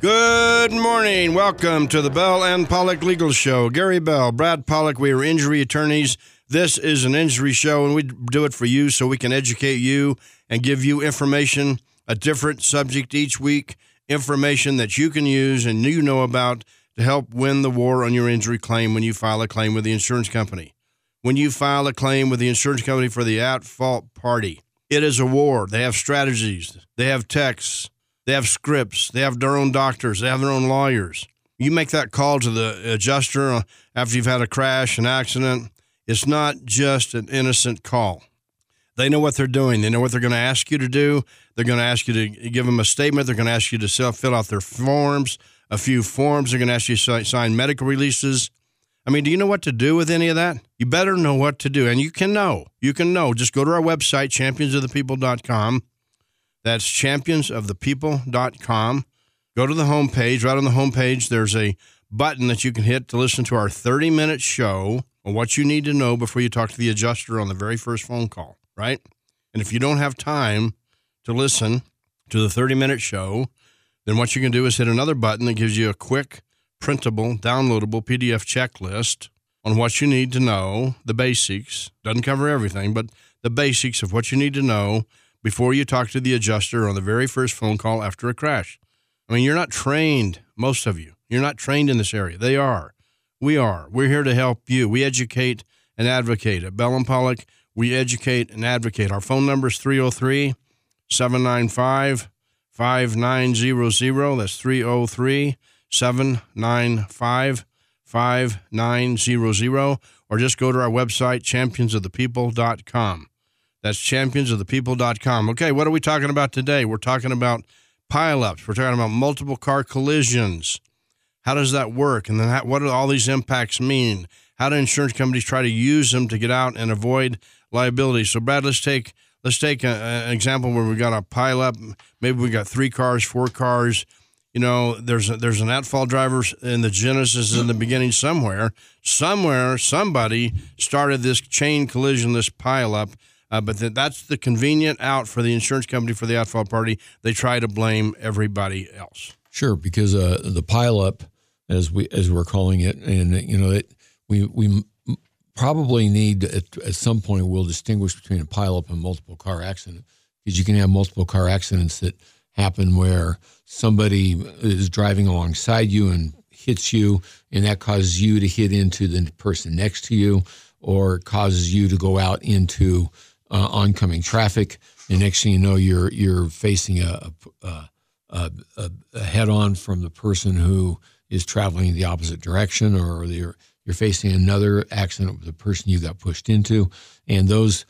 Good morning. Welcome to the Bell and Pollock Legal Show. Gary Bell, Brad Pollock, we are injury attorneys. This is an injury show, and we do it for you so we can educate you and give you information, a different subject each week, information that you can use and you know about to help win the war on your injury claim when you file a claim with the insurance company. When you file a claim with the insurance company for the at-fault party, it is a war. They have strategies. They have texts. They have scripts. They have their own doctors. They have their own lawyers. You make that call to the adjuster after you've had a crash, an accident. It's not just an innocent call. They know what they're doing. They know what they're going to ask you to do. They're going to ask you to give them a statement. They're going to ask you to fill out their forms, a few forms. They're going to ask you to sign medical releases. I mean, do you know what to do with any of that? You better know what to do. And you can know. You can know. Just go to our website, championsofthepeople.com. That's championsofthepeople.com. Go to the homepage. Right on the homepage, there's a button that you can hit to listen to our 30-minute show on what you need to know before you talk to the adjuster on the very first phone call, right? And if you don't have time to listen to the 30-minute show, then what you can do is hit another button that gives you a quick, printable, downloadable PDF checklist on what you need to know, the basics. Doesn't cover everything, but the basics of what you need to know before you talk to the adjuster on the very first phone call after a crash. I mean, you're not trained, most of you. You're not trained in this area. They are. We are. We're here to help you. We educate and advocate. At Bell & Pollock, we educate and advocate. Our phone number is 303-795-5900. That's 303-795-5900. Or just go to our website, championsofthepeople.com. That's championsofthepeople.com. Okay, what are we talking about today? We're talking about pileups. We're talking about multiple car collisions. How does that work? And then what do all these impacts mean? How do insurance companies try to use them to get out and avoid liability? So, Brad, let's take an example where we got a pileup. Maybe we got 3 cars, 4 cars. You know, there's an at-fault driver in the genesis in the beginning somewhere. Somewhere, somebody started this chain collision, this pileup. But that's the convenient out for the insurance company for the at-fault party. They try to blame everybody else. Sure, because the pileup, as we're calling it, and you know, we probably need at some point we'll distinguish between a pileup and multiple car accident, because you can have multiple car accidents that happen where somebody is driving alongside you and hits you, and that causes you to hit into the person next to you, or causes you to go out into oncoming traffic, and next thing you know, you're facing a head-on from the person who is traveling the opposite direction, or you're facing another accident with the person you got pushed into. And those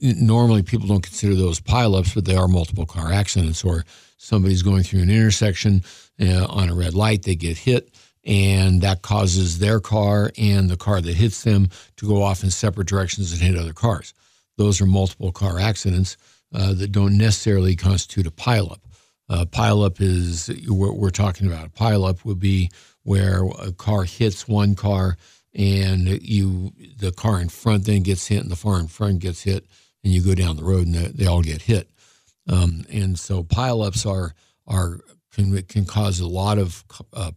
normally people don't consider those pileups, but they are multiple car accidents. Or somebody's going through an intersection on a red light, they get hit, and that causes their car and the car that hits them to go off in separate directions and hit other cars. Those are multiple car accidents that don't necessarily constitute a pileup. Pileup is what we're talking about. A pileup would be where a car hits one car, and the car in front then gets hit, and the car in front gets hit, and you go down the road, and they all get hit. And so pileups can cause a lot of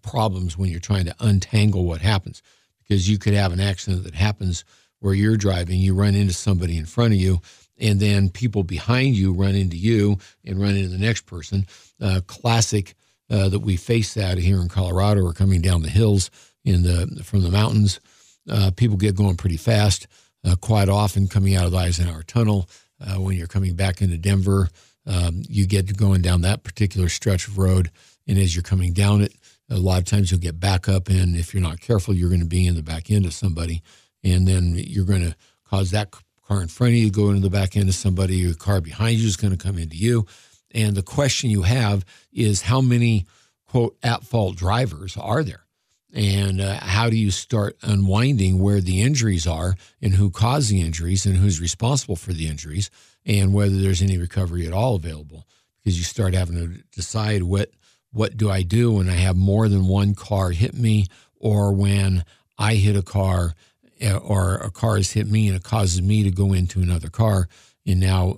problems when you're trying to untangle what happens, because you could have an accident that happens where you're driving, you run into somebody in front of you, and then people behind you run into you and run into the next person. Classic that we face that here in Colorado, or coming down the hills from the mountains. People get going pretty fast, quite often coming out of the Eisenhower Tunnel. When you're coming back into Denver, you get going down that particular stretch of road, and as you're coming down it, a lot of times you'll get back up, and if you're not careful, you're going to be in the back end of somebody, and then you're going to cause that car in front of you go into the back end of somebody. Your car behind you is going to come into you. And the question you have is, how many, quote, at-fault drivers are there? And how do you start unwinding where the injuries are, and who caused the injuries, and who's responsible for the injuries, and whether there's any recovery at all available? Because you start having to decide, what do I do when I have more than one car hit me, or when I hit a car, or a car has hit me and it causes me to go into another car, and now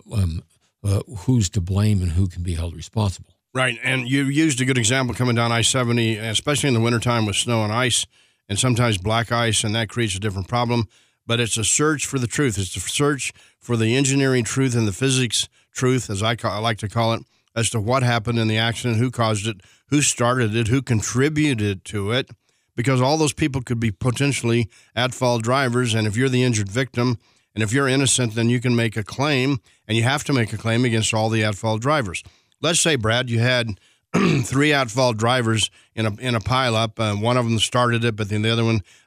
who's to blame and who can be held responsible? Right, and you used a good example coming down I-70, especially in the wintertime with snow and ice, and sometimes black ice, and that creates a different problem. But it's a search for the truth. It's a search for the engineering truth and the physics truth, as I like to call it, as to what happened in the accident, who caused it, who started it, who contributed to it, because all those people could be potentially at-fault drivers, and if you're the injured victim, and if you're innocent, then you can make a claim, and you have to make a claim against all the at-fault drivers. Let's say, Brad, you had three at-fault drivers in a pileup. One of them started it, but then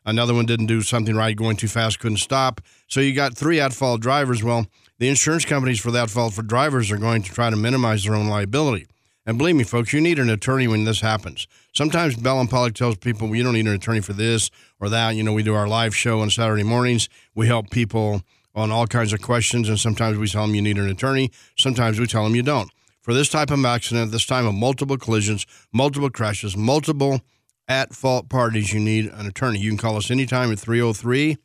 another one didn't do something right, going too fast, couldn't stop. So you got three at-fault drivers. Well, the insurance companies for that fault for drivers are going to try to minimize their own liability. And believe me, folks, you need an attorney when this happens. Sometimes Bell and Pollock tells people, well, you don't need an attorney for this or that. You know, we do our live show on Saturday mornings. We help people on all kinds of questions, and sometimes we tell them you need an attorney. Sometimes we tell them you don't. For this type of accident, this time of multiple collisions, multiple crashes, multiple at-fault parties, you need an attorney. You can call us anytime at 303-795-5900.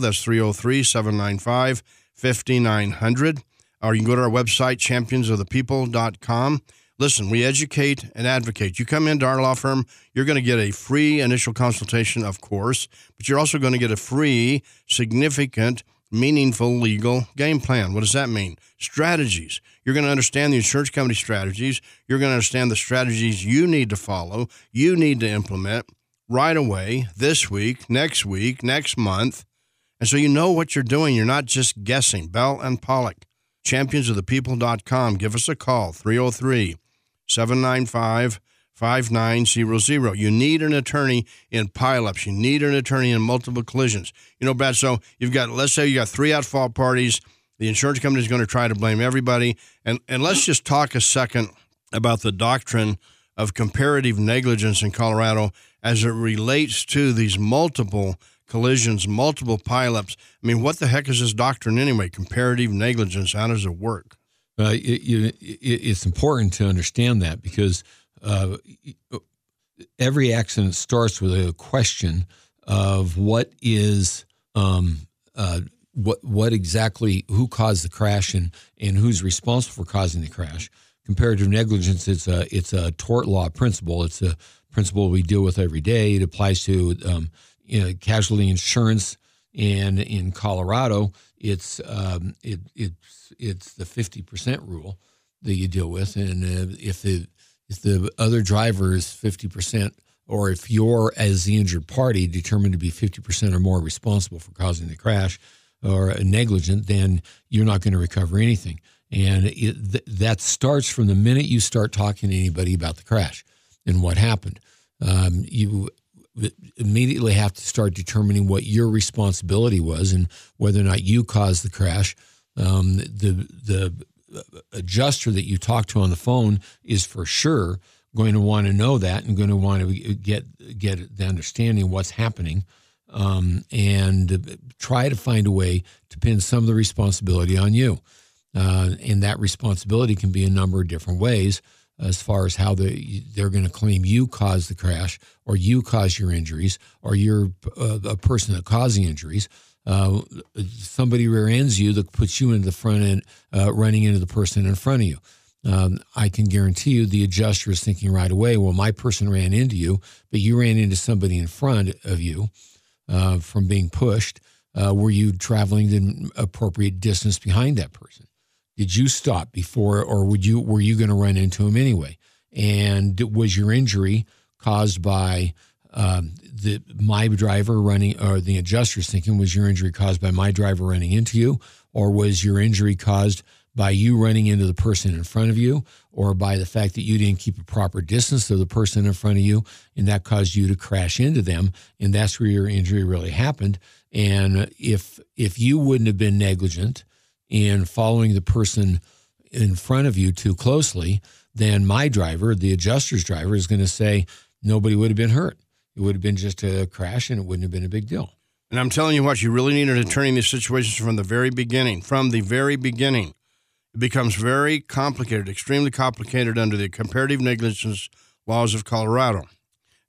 That's 303-795-5900. Or you can go to our website, championsofthepeople.com. Listen, we educate and advocate. You come into our law firm, you're going to get a free initial consultation, of course, but you're also going to get a free, significant, meaningful legal game plan. What does that mean? Strategies. You're going to understand the insurance company strategies. You're going to understand the strategies you need to follow, you need to implement right away, this week, next month. And so you know what you're doing. You're not just guessing. Bell and Pollock, championsofthepeople.com. Give us a call, 303-795-5900. You need an attorney in pileups. You need an attorney in multiple collisions. You know, Brad, so you've got, let's say you got three at-fault parties. The insurance company is going to try to blame everybody. And let's just talk a second about the doctrine of comparative negligence in Colorado as it relates to these multiple collisions, multiple pileups. I mean, what the heck is this doctrine anyway? Comparative negligence, how does it work? It's important to understand that because every accident starts with a question of what is what exactly, who caused the crash and who's responsible for causing the crash. Comparative negligence, it's a tort law principle. It's a principle we deal with every day. It applies to casualty insurance, and in Colorado, it's the 50% rule that you deal with, and if the other driver is 50%, or if you're, as the injured party, determined to be 50% or more responsible for causing the crash or negligent, then you're not going to recover anything. And that starts from the minute you start talking to anybody about the crash and what happened. You immediately have to start determining what your responsibility was and whether or not you caused the crash. The adjuster that you talk to on the phone is for sure going to want to know that and going to want to get the understanding of what's happening, and try to find a way to pin some of the responsibility on you. And that responsibility can be a number of different ways as far as how they're going to claim you caused the crash, or you caused your injuries, or you're a person that caused the injuries. Somebody rear ends you, that puts you into the front end, running into the person in front of you. I can guarantee you the adjuster is thinking right away, well, my person ran into you, but you ran into somebody in front of you from being pushed. Were you traveling the appropriate distance behind that person? Did you stop before, or were you going to run into him anyway? And was your injury caused by my driver running, or the adjuster's thinking, was your injury caused by my driver running into you, or was your injury caused by you running into the person in front of you, or by the fact that you didn't keep a proper distance of the person in front of you, and that caused you to crash into them, and that's where your injury really happened. And if you wouldn't have been negligent in following the person in front of you too closely, then my driver, the adjuster's driver, is going to say nobody would have been hurt. It would have been just a crash, and it wouldn't have been a big deal. And I'm telling you what, you really need an attorney in these situations from the very beginning. From the very beginning. It becomes very complicated, extremely complicated under the comparative negligence laws of Colorado.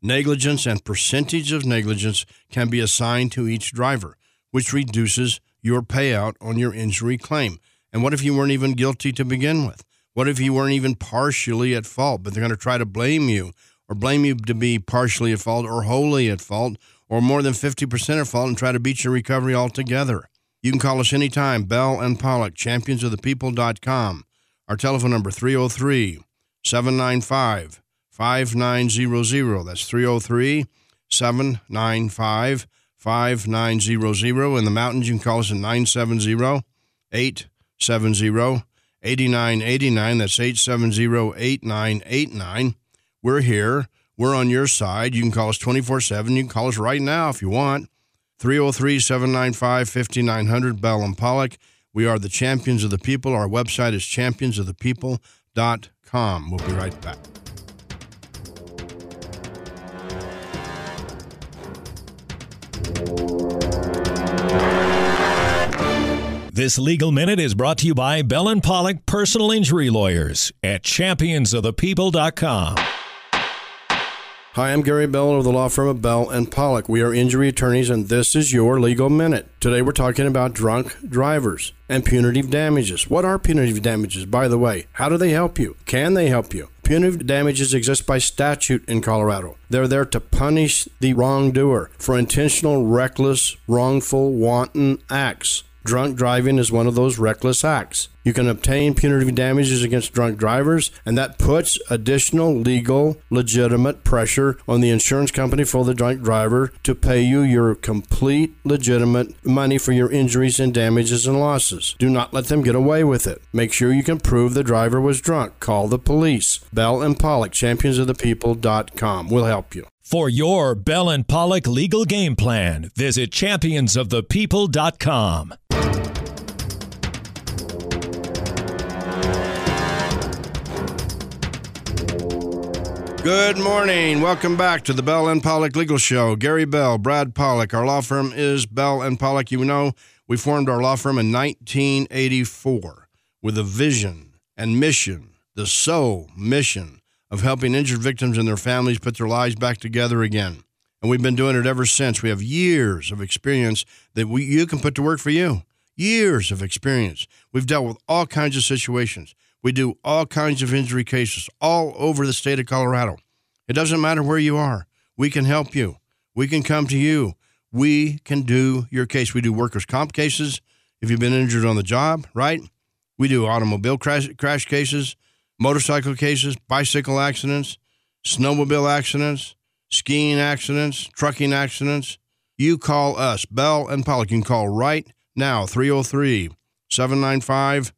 Negligence and percentage of negligence can be assigned to each driver, which reduces your payout on your injury claim. And what if you weren't even guilty to begin with? What if you weren't even partially at fault, but they're going to try to blame you or blame you to be partially at fault or wholly at fault or more than 50% at fault and try to beat your recovery altogether? You can call us anytime, Bell and Pollock, championsofthepeople.com. Our telephone number, 303-795-5900. That's 303-795-5900. In the mountains, you can call us at 970-870-8989. That's 870-8989. We're here. We're on your side. You can call us 24/7. You can call us right now if you want. 303-795-5900, Bell and Pollock. We are the Champions of the People. Our website is championsofthepeople.com. We'll be right back. This Legal Minute is brought to you by Bell and Pollock Personal Injury Lawyers at championsofthepeople.com. Hi, I'm Gary Bell of the law firm of Bell and Pollock. We are injury attorneys, and this is your Legal Minute. Today we're talking about drunk drivers and punitive damages. What are punitive damages, by the way? How do they help you? Can they help you? Punitive damages exist by statute in Colorado. They're there to punish the wrongdoer for intentional, reckless, wrongful, wanton acts. Drunk driving is one of those reckless acts. You can obtain punitive damages against drunk drivers, and that puts additional legal, legitimate pressure on the insurance company for the drunk driver to pay you your complete, legitimate money for your injuries and damages and losses. Do not let them get away with it. Make sure you can prove the driver was drunk. Call the police. Bell and Pollock, championsofthepeople.com. We'll help you. For your Bell and Pollock legal game plan, visit championsofthepeople.com. Good morning. Welcome back to the Bell and Pollock Legal Show. Gary Bell, Brad Pollock. Our law firm is Bell and Pollock. You know, we formed our law firm in 1984 with a vision and mission, the sole mission of helping injured victims and their families put their lives back together again. And we've been doing it ever since. We have years of experience that you can put to work for you. Years of experience. We've dealt with all kinds of situations. We do all kinds of injury cases all over the state of Colorado. It doesn't matter where you are. We can help you. We can come to you. We can do your case. We do workers' comp cases if you've been injured on the job, right? We do automobile crash cases, motorcycle cases, bicycle accidents, snowmobile accidents, skiing accidents, trucking accidents. You call us, Bell and Pollock. You can call right now, 303-795-5900.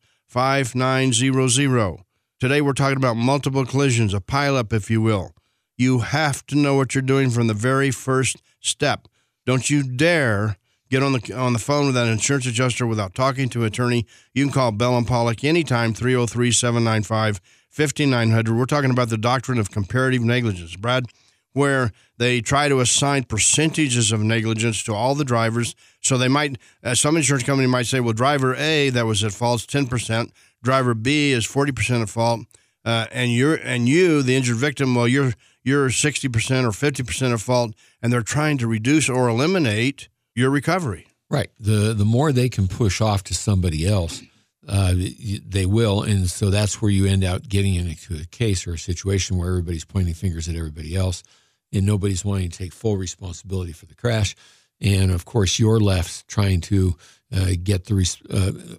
Today we're talking about multiple collisions, a pileup, if you will. You have to know what you're doing from the very first step. Don't you dare get on the phone with that insurance adjuster without talking to an attorney. You can call Bell and Pollock anytime, 303-795-5900. We're talking about the doctrine of comparative negligence, Brad, where they try to assign percentages of negligence to all the drivers. So they might, some insurance company might say, well, driver A, that was at fault, is 10%. Driver B is 40% at fault. And you, the injured victim, well, you're 60% or 50% at fault. And they're trying to reduce or eliminate your recovery. Right. The more they can push off to somebody else, they will. And so that's where you end up getting into a case or a situation where everybody's pointing fingers at everybody else and nobody's wanting to take full responsibility for the crash. And, of course, you're left trying to get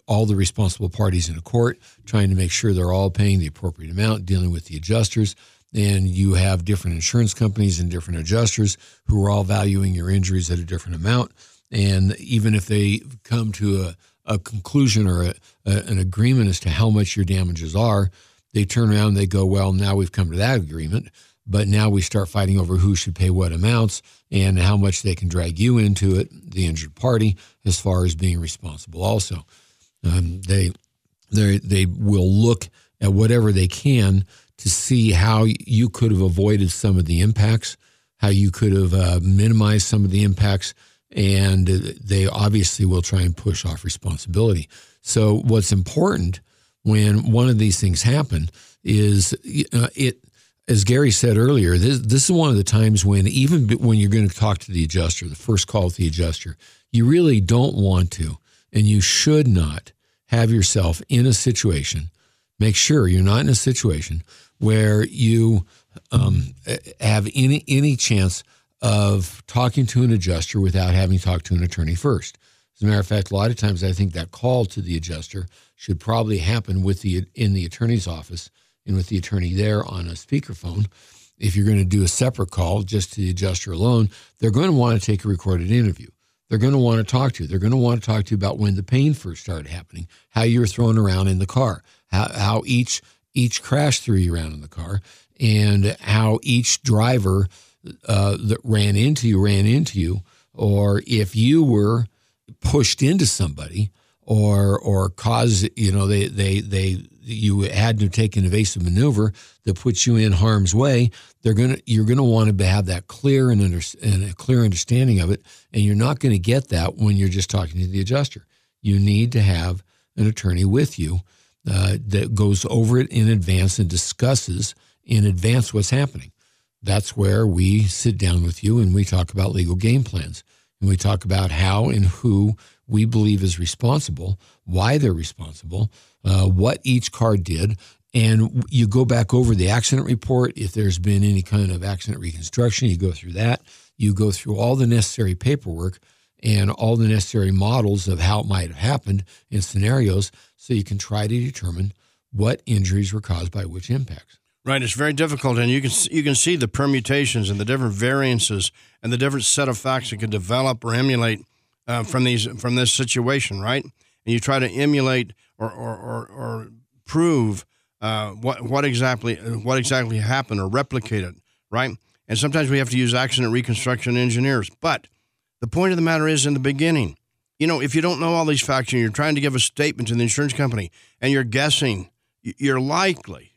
all the responsible parties in a court, trying to make sure they're all paying the appropriate amount, dealing with the adjusters. And you have different insurance companies and different adjusters who are all valuing your injuries at a different amount. And even if they come to a conclusion or an agreement as to how much your damages are, they turn around and they go, well, now we've come to that agreement. But now we start fighting over who should pay what amounts and how much they can drag you into it, the injured party, as far as being responsible also. They will look at whatever they can to see how you could have avoided some of the impacts, how you could have minimized some of the impacts, and they obviously will try and push off responsibility. So what's important when one of these things happen is as Gary said earlier, this is one of the times when even when you're going to talk to the adjuster, the first call with the adjuster, you really don't want to and you should not have yourself in a situation, make sure you're not in a situation where you have any chance of talking to an adjuster without having talked to an attorney first. As a matter of fact, a lot of times I think that call to the adjuster should probably happen in the attorney's office and with the attorney there on a speakerphone. If you're going to do a separate call just to the adjuster alone, they're going to want to take a recorded interview. They're going to want to talk to you. They're going to want to talk to you about when the pain first started happening, how you were thrown around in the car, how each crash threw you around in the car, and how each driver that ran into you, or if you were pushed into somebody, or caused, you had to take an evasive maneuver that puts you in harm's way. You're gonna want to have that clear and a clear understanding of it, and you're not going to get that when you're just talking to the adjuster. You need to have an attorney with you that goes over it in advance and discusses in advance what's happening. That's where we sit down with you and we talk about legal game plans. And we talk about how and who we believe is responsible, why they're responsible, what each car did. And you go back over the accident report. If there's been any kind of accident reconstruction, you go through that. You go through all the necessary paperwork and all the necessary models of how it might have happened in scenarios so you can try to determine what injuries were caused by which impacts. Right, it's very difficult, and you can see the permutations and the different variances and the different set of facts that can develop or emulate from this situation, right? And you try to emulate or prove what exactly happened or replicate it, right? And sometimes we have to use accident reconstruction engineers. But the point of the matter is, in the beginning, if you don't know all these facts and you're trying to give a statement to the insurance company and you're guessing. You're likely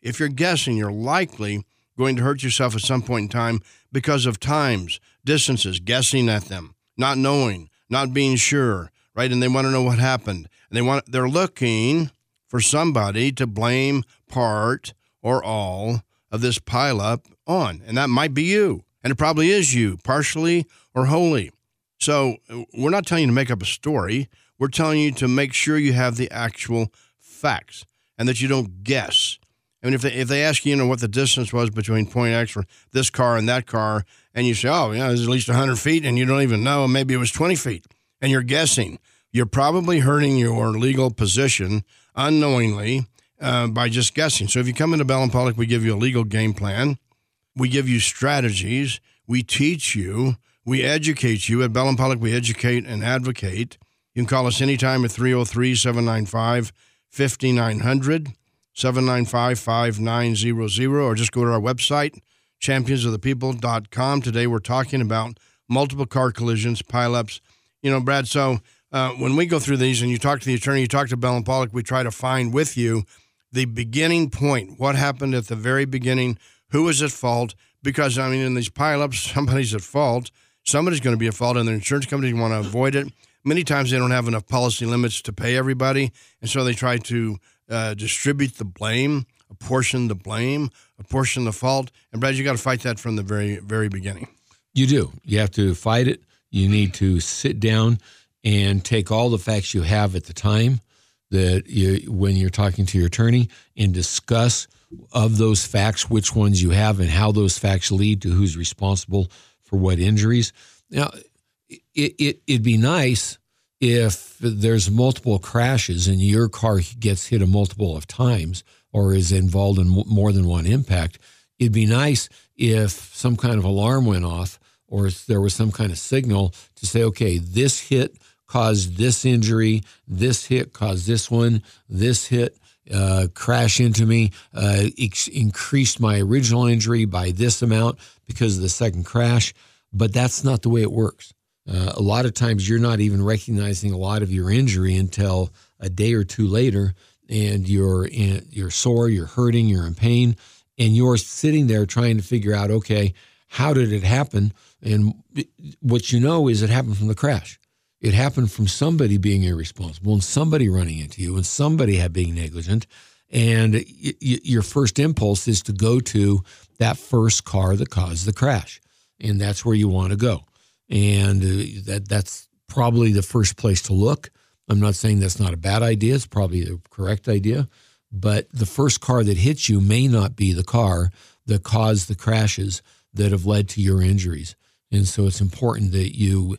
going to hurt yourself at some point in time because of times, distances, guessing at them, not knowing, not being sure, right? And they want to know what happened. And they're looking for somebody to blame part or all of this pileup on. And that might be you. And it probably is you, partially or wholly. So we're not telling you to make up a story. We're telling you to make sure you have the actual facts. And that you don't guess. I mean, if they ask you, what the distance was between point X for this car and that car, and you say, it was at least 100 feet, and you don't even know, maybe it was 20 feet, and you're guessing, you're probably hurting your legal position unknowingly by just guessing. So if you come into Bell & Pollock, we give you a legal game plan. We give you strategies. We teach you. We educate you. At Bell & Pollock, we educate and advocate. You can call us anytime at 303-795-5900. 795-5900, or just go to our website, championsofthepeople.com. Today we're talking about multiple car collisions, pileups. Brad, so when we go through these and you talk to the attorney, you talk to Bell & Pollock, we try to find with you the beginning point, what happened at the very beginning, who was at fault, because, in these pileups, somebody's at fault. Somebody's going to be at fault, and their insurance companies want to avoid it. Many times they don't have enough policy limits to pay everybody, and so they try to distribute the blame, apportion the blame, apportion the fault. And, Brad, you got to fight that from the very, very beginning. You do. You have to fight it. You need to sit down and take all the facts you have at the time when you're talking to your attorney and discuss of those facts which ones you have and how those facts lead to who's responsible for what injuries. Now, It'd be nice if there's multiple crashes and your car gets hit a multiple of times or is involved in more than one impact. It'd be nice if some kind of alarm went off or if there was some kind of signal to say, okay, this hit caused this injury, this hit caused this one, this hit crash into me, increased my original injury by this amount because of the second crash. But that's not the way it works. A lot of times you're not even recognizing a lot of your injury until a day or two later, and you're sore, you're hurting, you're in pain, and you're sitting there trying to figure out, okay, how did it happen? And what is it happened from the crash. It happened from somebody being irresponsible and somebody running into you and somebody being negligent. And your first impulse is to go to that first car that caused the crash, and that's where you want to go. And that's probably the first place to look. I'm not saying that's not a bad idea. It's probably the correct idea. But the first car that hits you may not be the car that caused the crashes that have led to your injuries. And so it's important that you,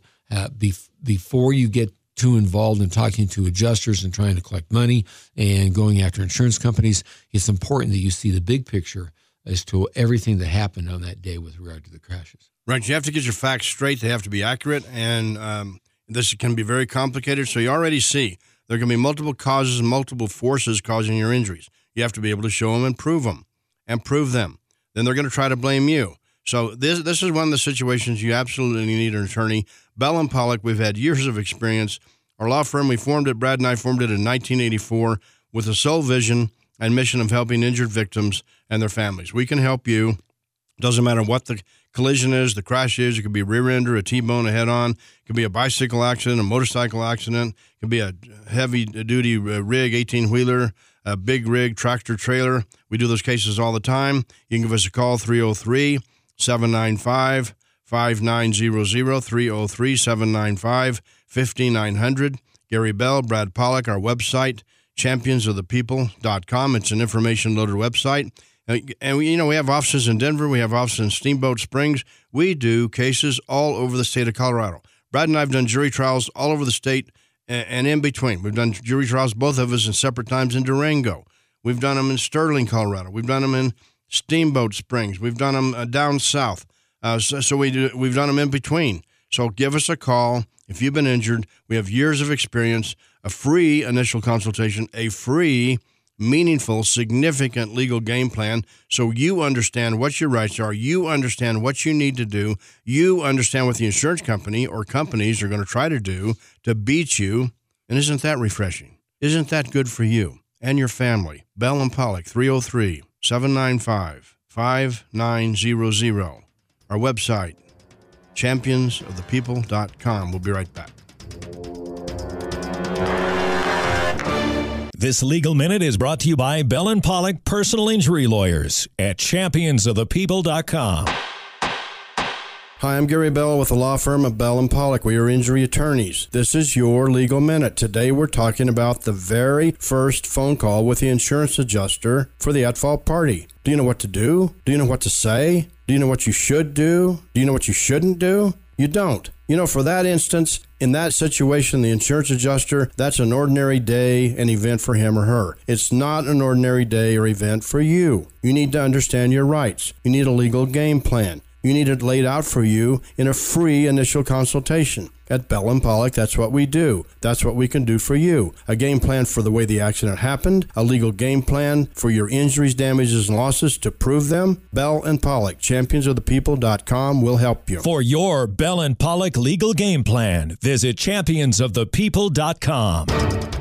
before you get too involved in talking to adjusters and trying to collect money and going after insurance companies, it's important that you see the big picture as to everything that happened on that day with regard to the crashes. Right. You have to get your facts straight. They have to be accurate. And this can be very complicated. So you already see there can be multiple causes, multiple forces causing your injuries. You have to be able to show them and prove them and prove them. Then they're going to try to blame you. So this is one of the situations you absolutely need an attorney. Bell and Pollock, we've had years of experience. Our law firm, we formed it, Brad and I formed it in 1984 with the sole vision and mission of helping injured victims and their families. We can help you. Doesn't matter what the collision is, the crash is. It could be a rear ender, a T-bone, a head-on. It could be a bicycle accident, a motorcycle accident. It could be a heavy-duty rig, 18-wheeler, a big rig, tractor-trailer. We do those cases all the time. You can give us a call, 303-795-5900, 303-795-5900. Gary Bell, Brad Pollock, our website, championsofthepeople.com. It's an information-loaded website. And we have offices in Denver. We have offices in Steamboat Springs. We do cases all over the state of Colorado. Brad and I have done jury trials all over the state and in between. We've done jury trials, both of us, in separate times in Durango. We've done them in Sterling, Colorado. We've done them in Steamboat Springs. We've done them down south. We've done them in between. So give us a call if you've been injured. We have years of experience, a free initial consultation, a free meaningful, significant legal game plan so you understand what your rights are, you understand what you need to do, you understand what the insurance company or companies are going to try to do to beat you. And isn't that refreshing? Isn't that good for you and your family? Bell and Pollock, 303-795-5900. Our website, championsofthepeople.com. We'll be right back. This Legal Minute is brought to you by Bell and Pollock Personal Injury Lawyers at championsofthepeople.com. Hi, I'm Gary Bell with the law firm of Bell and Pollock. We are injury attorneys. This is your Legal Minute. Today we're talking about the very first phone call with the insurance adjuster for the at-fault party. Do you know what to do? Do you know what to say? Do you know what you should do? Do you know what you shouldn't do? You don't. You know, for that instance, in that situation, the insurance adjuster, that's an ordinary day, an event for him or her. It's not an ordinary day or event for you. You need to understand your rights. You need a legal game plan. You need it laid out for you in a free initial consultation. At Bell and Pollock, that's what we do. That's what we can do for you. A game plan for the way the accident happened, a legal game plan for your injuries, damages, and losses to prove them. Bell and Pollock, championsofthepeople.com will help you. For your Bell and Pollock legal game plan, visit championsofthepeople.com.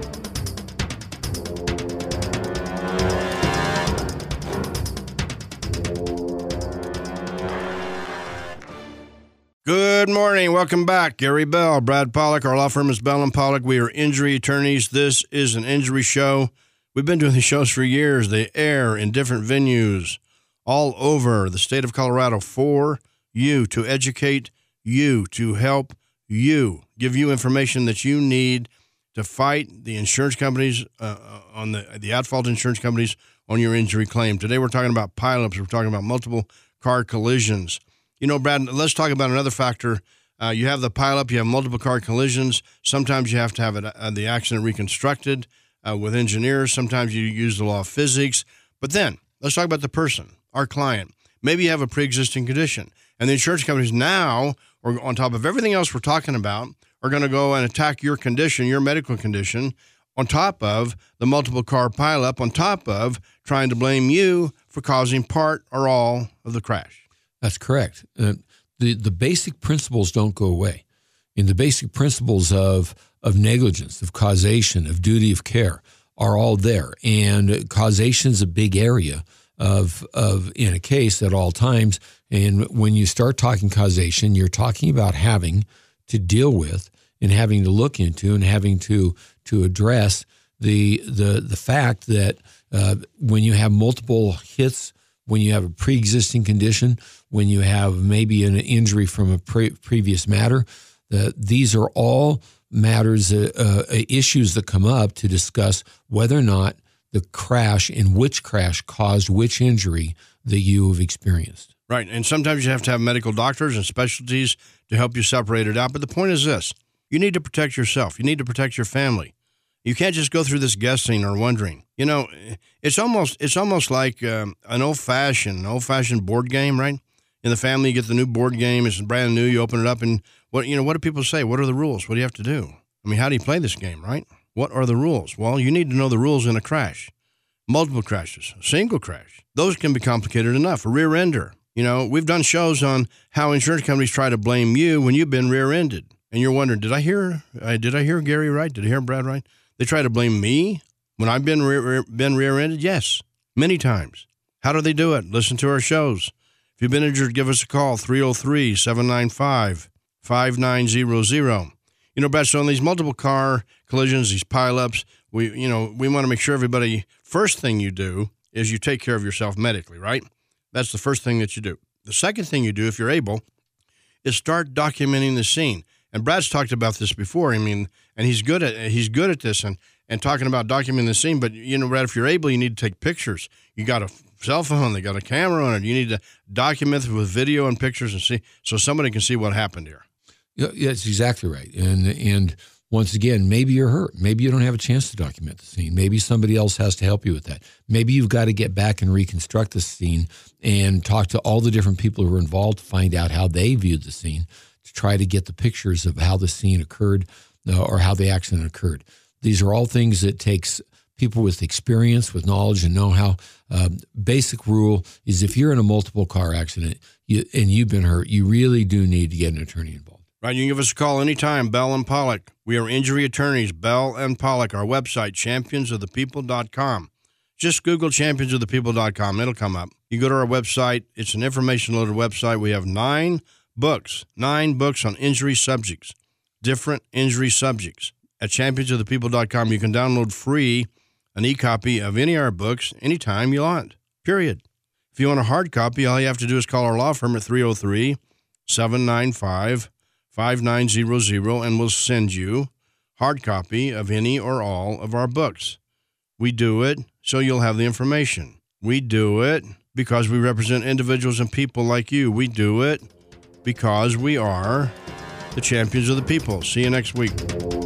Good morning. Welcome back. Gary Bell, Brad Pollock. Our law firm is Bell and Pollock. We are injury attorneys. This is an injury show. We've been doing these shows for years. They air in different venues all over the state of Colorado for you, to educate you, to help you, give you information that you need to fight the insurance companies, on the at-fault insurance companies on your injury claim. Today we're talking about pileups. We're talking about multiple car collisions. You know, Brad, let's talk about another factor. You have the pileup. You have multiple car collisions. Sometimes you have to have the accident reconstructed with engineers. Sometimes you use the law of physics. But then let's talk about the person, our client. Maybe you have a pre-existing condition. And the insurance companies now, or on top of everything else we're talking about, are going to go and attack your condition, your medical condition, on top of the multiple car pileup, on top of trying to blame you for causing part or all of the crash. That's correct. The basic principles don't go away. And the basic principles of negligence, of causation, of duty of care are all there. And causation is a big area of in a case at all times. And when you start talking causation, you're talking about having to deal with and having to look into and having to address the fact that when you have multiple hits, when you have a pre-existing condition, when you have maybe an injury from a previous matter, these are all matters, issues that come up to discuss whether or not the crash and which crash caused which injury that you have experienced. Right, and sometimes you have to have medical doctors and specialties to help you separate it out. But the point is this. You need to protect yourself. You need to protect your family. You can't just go through this guessing or wondering. You know, it's almost like an old-fashioned board game, right? In the family, you get the new board game. It's brand new. You open it up, and what do people say? What are the rules? What do you have to do? I mean, how do you play this game, right? What are the rules? Well, you need to know the rules in a crash, multiple crashes, a single crash. Those can be complicated enough. A rear-ender. You know, we've done shows on how insurance companies try to blame you when you've been rear-ended. And you're wondering, did I hear Gary right? Did I hear Brad right? They try to blame me when I've been rear-ended? Yes, many times. How do they do it? Listen to our shows. If you've been injured, give us a call, 303-795-5900. You know, Brad, so on these multiple car collisions, these pileups, we want to make sure everybody, first thing you do is you take care of yourself medically, right? That's the first thing that you do. The second thing you do, if you're able, is start documenting the scene. And Brad's talked about this before. I mean, and he's good at this and talking about documenting the scene. But, you know, Brad, if you're able, you need to take pictures. You got a cell phone. They got a camera on it. You need to document it with video and pictures and see so somebody can see what happened here. Yeah, that's exactly right. And once again, maybe you're hurt. Maybe you don't have a chance to document the scene. Maybe somebody else has to help you with that. Maybe you've got to get back and reconstruct the scene and talk to all the different people who were involved to find out how they viewed the scene, to try to get the pictures of how the scene occurred or how the accident occurred. These are all things that takes people with experience, with knowledge and know-how. Basic rule is if you're in a multiple car accident and you've been hurt, you really do need to get an attorney involved. Right, you can give us a call anytime, Bell and Pollock. We are injury attorneys, Bell and Pollock. Our website, championsofthepeople.com. Just Google championsofthepeople.com. It'll come up. You go to our website. It's an information-loaded website. We have nine books on injury subjects, different injury subjects. At championsofthepeople.com, you can download free an e-copy of any of our books anytime you want, period. If you want a hard copy, all you have to do is call our law firm at 303-795-5900, and we'll send you hard copy of any or all of our books. We do it so you'll have the information. We do it because we represent individuals and people like you. We do it because we are the champions of the people. See you next week.